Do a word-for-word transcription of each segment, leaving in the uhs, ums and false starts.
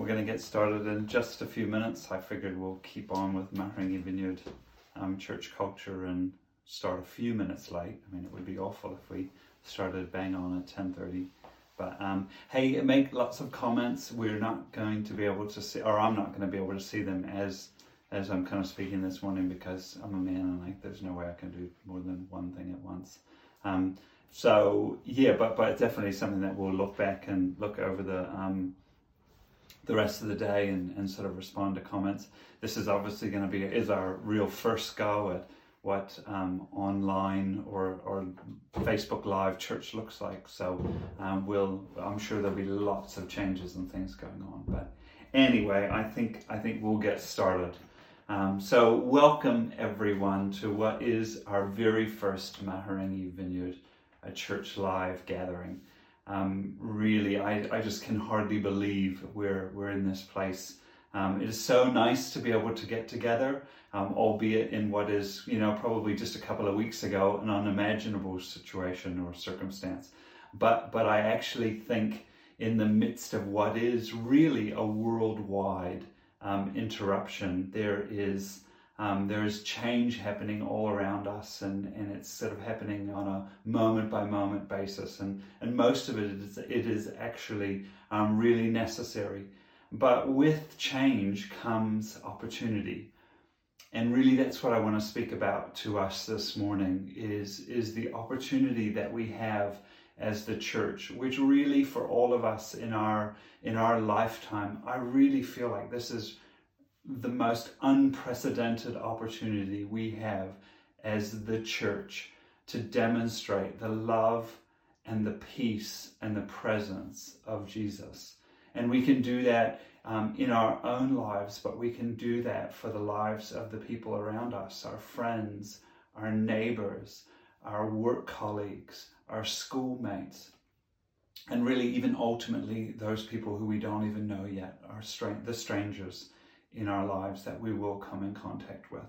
We're going to get started in just a few minutes. I figured we'll keep on with Mahurangi Vineyard um, church culture and start a few minutes late. I mean, it would be awful if we started bang on at ten thirty. But um, hey, make lots of comments. We're not going to be able to see, or I'm not going to be able to see them as as I'm kind of speaking this morning, because I'm a man and like there's no way I can do more than one thing at once. Um, so yeah, but but definitely something that we'll look back and look over the. Um, the rest of the day and, and sort of respond to comments. This is obviously going to be is our real first go at what um, online or, or Facebook Live church looks like. So um, we'll I'm sure there'll be lots of changes and things going on. But anyway, I think I think we'll get started. Um, so welcome everyone to what is our very first Mahurangi Vineyard, a church live gathering. Um, really, I, I just can hardly believe we're we're in this place. Um, it is so nice to be able to get together, um, albeit in what is, you know, probably just a couple of weeks ago, an unimaginable situation or circumstance. But but I actually think in the midst of what is really a worldwide um, interruption, there is um, there is change happening all around us, and, and it's sort of happening on a moment by moment basis, and, and most of it is, it is actually um, really necessary. But with change comes opportunity. And really that's what I want to speak about to us this morning is, is the opportunity that we have as the church, which really for all of us in our, in our lifetime, I really feel like this is the most unprecedented opportunity we have as the church to demonstrate the love and the peace and the presence of Jesus. And we can do that um, in our own lives, but we can do that for the lives of the people around us, our friends, our neighbors, our work colleagues, our schoolmates, and really even ultimately those people who we don't even know yet, our stra- the strangers in our lives that we will come in contact with.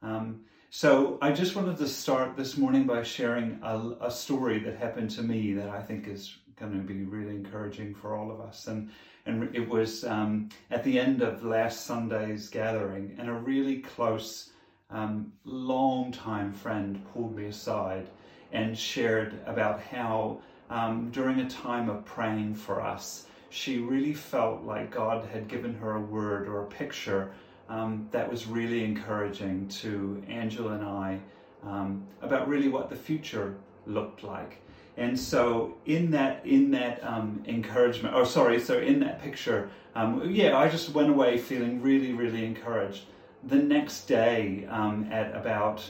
Um, so I just wanted to start this morning by sharing a, a story that happened to me that I think is going to be really encouraging for all of us. And and it was um, at the end of last Sunday's gathering, and a really close, um, long-time friend pulled me aside and shared about how um, during a time of praying for us, she really felt like God had given her a word or a picture um, that was really encouraging to Angela and I um, about really what the future looked like. And so in that in that um, encouragement, or sorry, so in that picture, um, yeah, I just went away feeling really, really encouraged. The next day um, at about,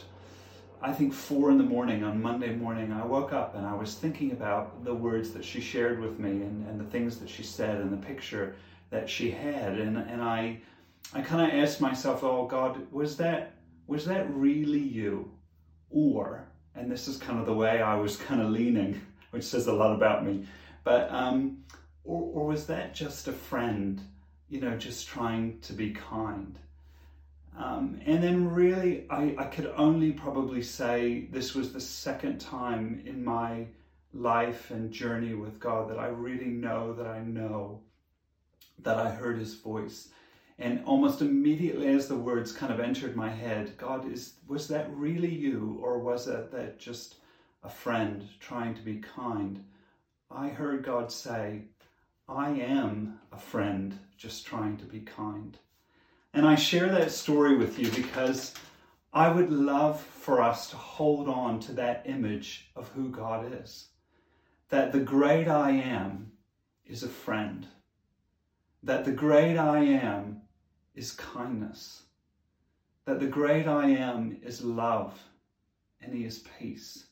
I think, four in the morning, on Monday morning, I woke up and I was thinking about the words that she shared with me and, and the things that she said and the picture that she had. And, and I I kind of asked myself, oh God, was that was that really you? Or... and this is kind of the way I was kind of leaning, which says a lot about me. But, um, or, or was that just a friend, you know, just trying to be kind? Um, and then really, I, I could only probably say this was the second time in my life and journey with God that I really know that I know that I heard his voice. And almost immediately as the words kind of entered my head, God, is was that really you, or was that, that just a friend trying to be kind? I heard God say, I am a friend just trying to be kind. And I share that story with you because I would love for us to hold on to that image of who God is. That the great I am is a friend. That the great I am is kindness, that the great I am is love, and he is peace.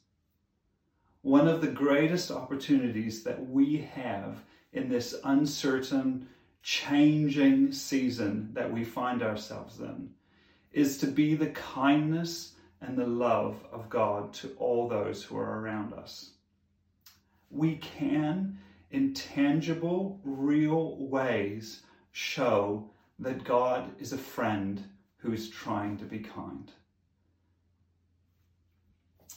One of the greatest opportunities that we have in this uncertain, changing season that we find ourselves in is to be the kindness and the love of God to all those who are around us. We can, in tangible, real ways, show that God is a friend who is trying to be kind.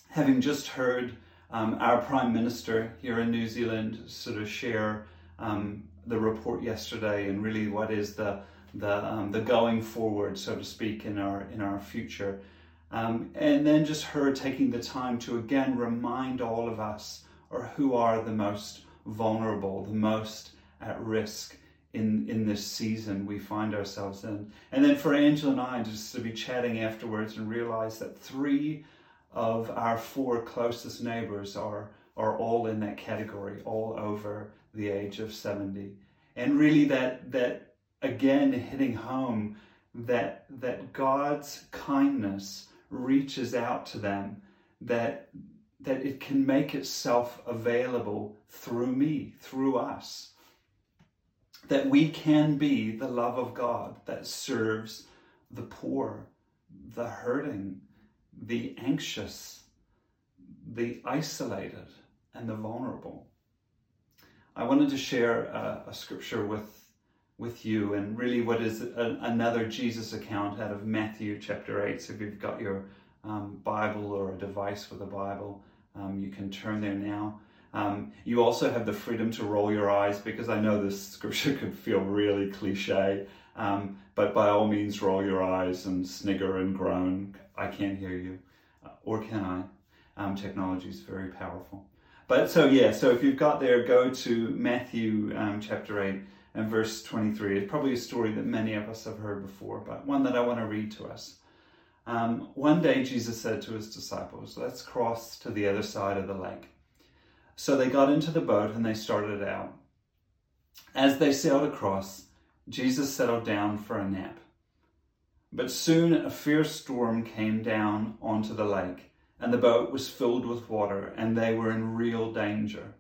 Having just heard um, our Prime Minister here in New Zealand sort of share um, the report yesterday and really what is the the um, the going forward, so to speak, in our in our future. Um, and then just her taking the time to again remind all of us or who are the most vulnerable, the most at risk in in this season we find ourselves in. And then for Angela and I just to be chatting afterwards and realize that three of our four closest neighbors are are all in that category, all over the age of seventy. And really that that again hitting home that that God's kindness reaches out to them, that that it can make itself available through me, through us, that we can be the love of God that serves the poor, the hurting, the anxious, the isolated, and the vulnerable. I wanted to share a, a scripture with with you, and really what is a, another Jesus account out of Matthew chapter eight. So if you've got your um, Bible or a device with a Bible, um, you can turn there now. Um, you also have the freedom to roll your eyes, because I know this scripture could feel really cliche, um, but by all means roll your eyes and snigger and groan. I can't hear you, or can I? Um, technology is very powerful. But so yeah, so if you've got there, go to Matthew um, chapter eight and verse twenty-three. It's probably a story that many of us have heard before, but one that I want to read to us. Um, one day Jesus said to his disciples, "Let's cross to the other side of the lake." So they got into the boat and they started out. As they sailed across, Jesus settled down for a nap. But soon a fierce storm came down onto the lake, and the boat was filled with water, and they were in real danger.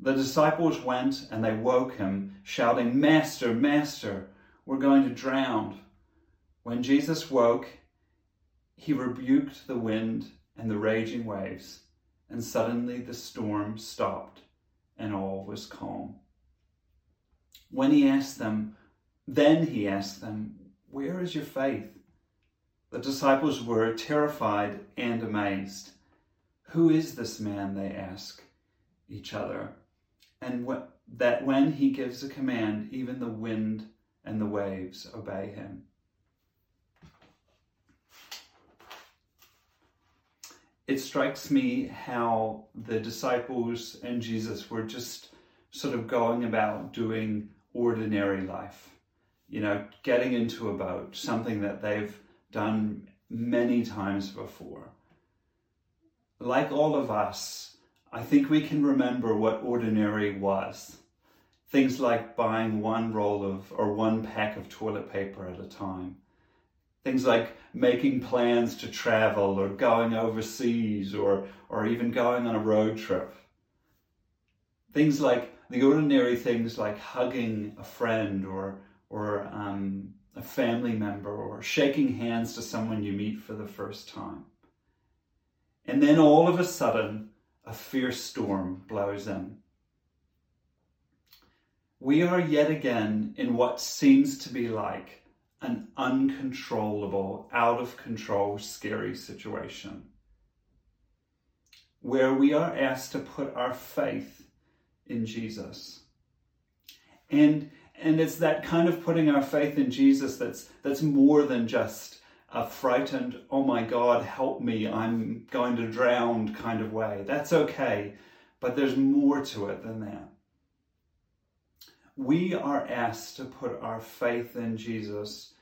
The disciples went and they woke him, shouting, "Master, Master, we're going to drown." When Jesus woke, he rebuked the wind and the raging waves, and suddenly the storm stopped and all was calm. When he asked them, then he asked them, "Where is your faith?" The disciples were terrified and amazed. "Who is this man?" they asked each other. "And wh- that when he gives a command, even the wind and the waves obey him." It strikes me how the disciples and Jesus were just sort of going about doing ordinary life, you know, getting into a boat, something that they've done many times before. Like all of us, I think we can remember what ordinary was. Things like buying one roll of or one pack of toilet paper at a time. Things like making plans to travel or going overseas or, or even going on a road trip. Things like the ordinary things like hugging a friend or, or um, a family member, or shaking hands to someone you meet for the first time. And then all of a sudden, a fierce storm blows in. We are yet again in what seems to be like an uncontrollable, out of control, scary situation, where we are asked to put our faith in Jesus. And, and it's that kind of putting our faith in Jesus that's, that's more than just a frightened, "Oh my God, help me, I'm going to drown" kind of way. That's okay, but there's more to it than that. We are asked to put our faith in Jesus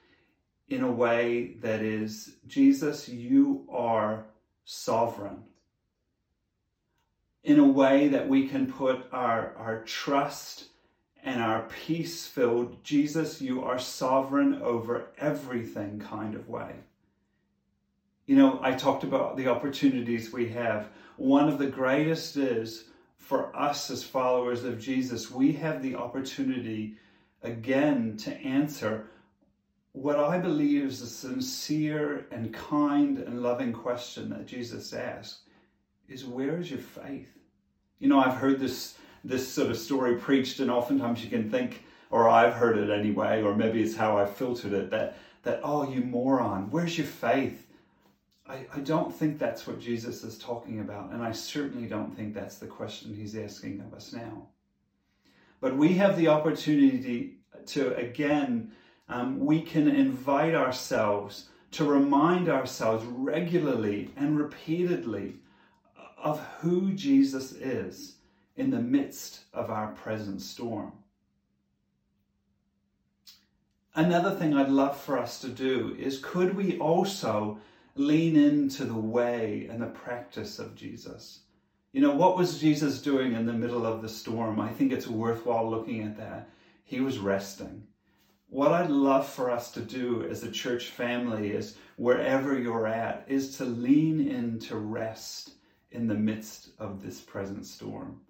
in a way that is, "Jesus, you are sovereign." In a way that we can put our, our trust and our peace-filled, "Jesus, you are sovereign over everything" kind of way. You know, I talked about the opportunities we have. One of the greatest is, for us as followers of Jesus, we have the opportunity again to answer what I believe is a sincere and kind and loving question that Jesus asked, is where is your faith? You know, I've heard this this sort of story preached, and oftentimes you can think, or I've heard it anyway, or maybe it's how I filtered it, that, that "oh, you moron, where's your faith?" I, I don't think that's what Jesus is talking about, and I certainly don't think that's the question he's asking of us now. But we have the opportunity to, again, um, we can invite ourselves to remind ourselves regularly and repeatedly of who Jesus is in the midst of our present storm. Another thing I'd love for us to do is, could we also lean into the way and the practice of Jesus? You know, what was Jesus doing in the middle of the storm? I think it's worthwhile looking at that. He was resting. What I'd love for us to do as a church family is, wherever you're at, is to lean into rest in the midst of this present storm.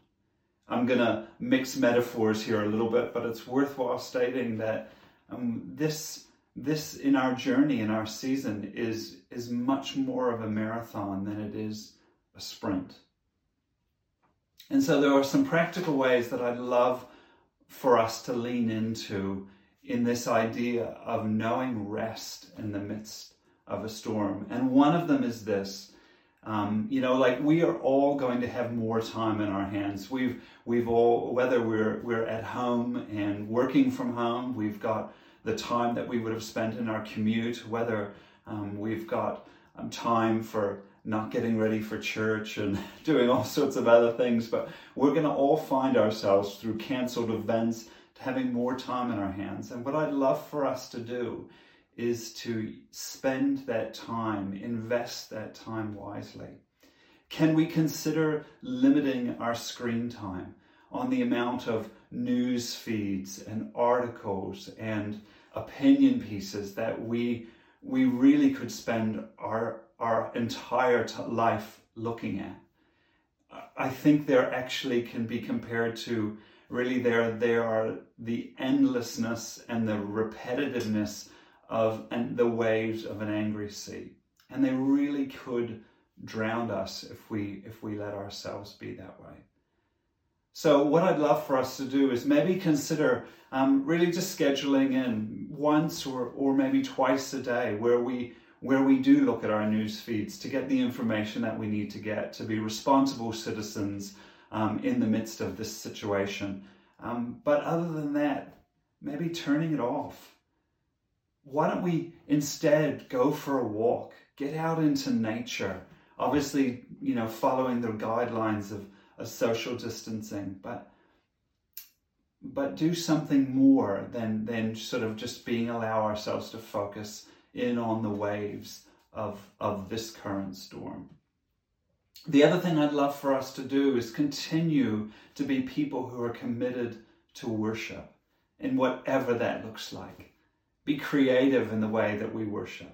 I'm going to mix metaphors here a little bit, but it's worthwhile stating that Um, this this in our journey, in our season, is is much more of a marathon than it is a sprint. And so there are some practical ways that I'd love for us to lean into in this idea of knowing rest in the midst of a storm. And one of them is this. Um, you know, like, we are all going to have more time in our hands. We've we've all, whether we're we're at home and working from home, we've got the time that we would have spent in our commute. Whether um, we've got um, time for not getting ready for church and doing all sorts of other things, but we're going to all find ourselves through canceled events having more time in our hands. And what I'd love for us to do is to spend that time, invest that time wisely. Can we consider limiting our screen time on the amount of news feeds and articles and opinion pieces that we we really could spend our our entire t- life looking at? I think there actually can be compared to, really, there there are the endlessness and the repetitiveness of and the waves of an angry sea, and they really could drown us if we if we let ourselves be that way. So what I'd love for us to do is maybe consider um, really just scheduling in once or or maybe twice a day where we where we do look at our news feeds to get the information that we need to get to be responsible citizens um, in the midst of this situation. Um, but other than that, maybe turning it off. Why don't we instead go for a walk, get out into nature, obviously, you know, following the guidelines of, of social distancing, but but do something more than, than sort of just being allow ourselves to focus in on the waves of, of this current storm. The other thing I'd love for us to do is continue to be people who are committed to worship in whatever that looks like. Be creative in the way that we worship.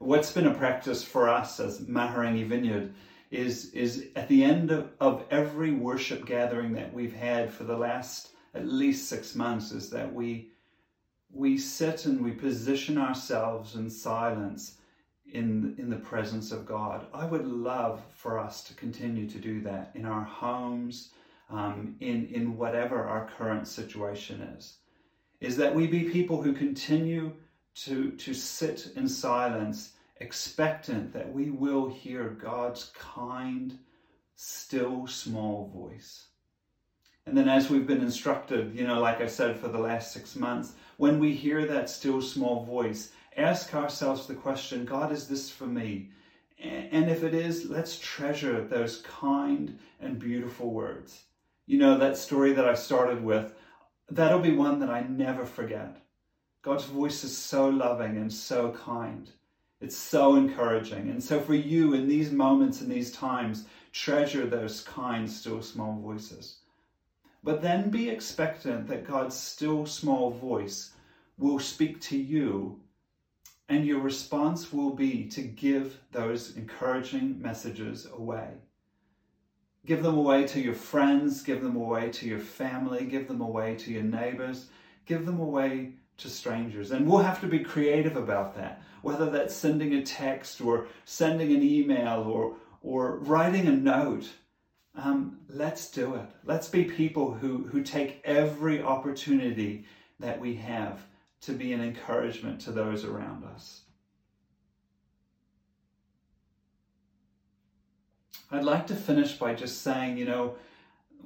What's been a practice for us as Mahurangi Vineyard is, is at the end of, of every worship gathering that we've had for the last at least six months is that we, we sit and we position ourselves in silence in, in the presence of God. I would love for us to continue to do that in our homes, um, in, in whatever our current situation is. Is that we be people who continue to, to sit in silence, expectant that we will hear God's kind, still, small voice. And then, as we've been instructed, you know, like I said, for the last six months, when we hear that still, small voice, ask ourselves the question, God, is this for me? And if it is, let's treasure those kind and beautiful words. You know, that story that I started with, that'll be one that I never forget. God's voice is so loving and so kind. It's so encouraging. And so for you, in these moments, in these times, treasure those kind, still small voices. But then be expectant that God's still small voice will speak to you, and your response will be to give those encouraging messages away. Give them away to your friends, give them away to your family, give them away to your neighbors, give them away to strangers. And we'll have to be creative about that, whether that's sending a text or sending an email or, or writing a note. Um, let's do it. Let's be people who, who take every opportunity that we have to be an encouragement to those around us. I'd like to finish by just saying, you know,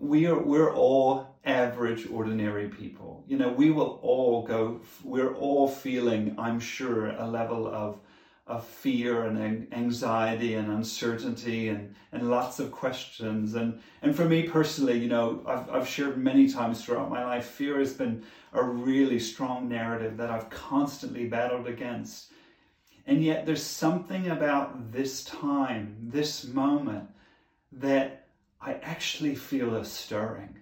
we're we're all average, ordinary people. You know, we will all go, we're all feeling, I'm sure, a level of of fear and anxiety and uncertainty and, and lots of questions. And, and for me personally, you know, I've, I've shared many times throughout my life, fear has been a really strong narrative that I've constantly battled against. And yet there's something about this time, this moment, that I actually feel a stirring.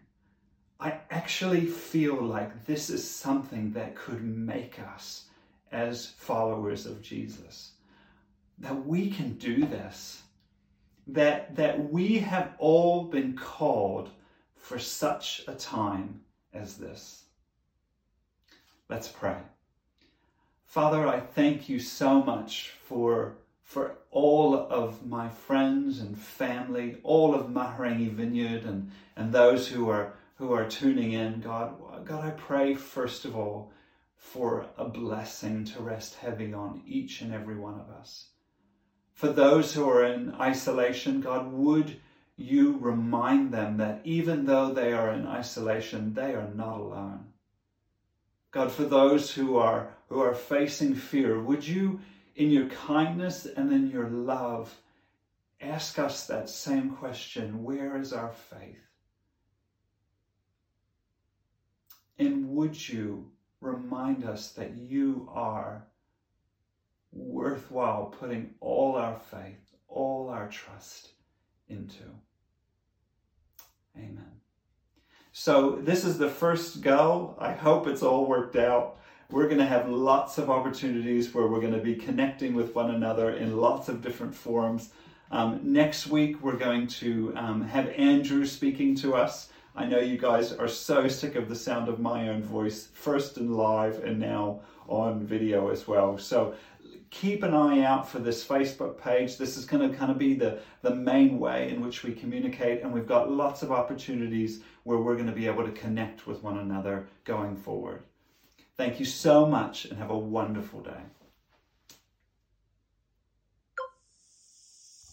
I actually feel like this is something that could make us as followers of Jesus, that we can do this, that, that we have all been called for such a time as this. Let's pray. Father, I thank you so much for, for all of my friends and family, all of Mahurangi Vineyard and, and those who are, who are tuning in. God, God, I pray first of all, for a blessing to rest heavy on each and every one of us. For those who are in isolation, God, would you remind them that even though they are in isolation, they are not alone. God, for those who are who are facing fear, would you, in your kindness and in your love, ask us that same question, where is our faith? And would you remind us that you are worthwhile putting all our faith, all our trust into. Amen. So this is the first go. I hope it's all worked out. We're going to have lots of opportunities where we're going to be connecting with one another in lots of different forums. Um, next week, we're going to um, have Andrew speaking to us. I know you guys are so sick of the sound of my own voice, first in live and now on video as well. So keep an eye out for this Facebook page. This is going to kind of be the, the main way in which we communicate. And we've got lots of opportunities where we're going to be able to connect with one another going forward. Thank you so much and have a wonderful day.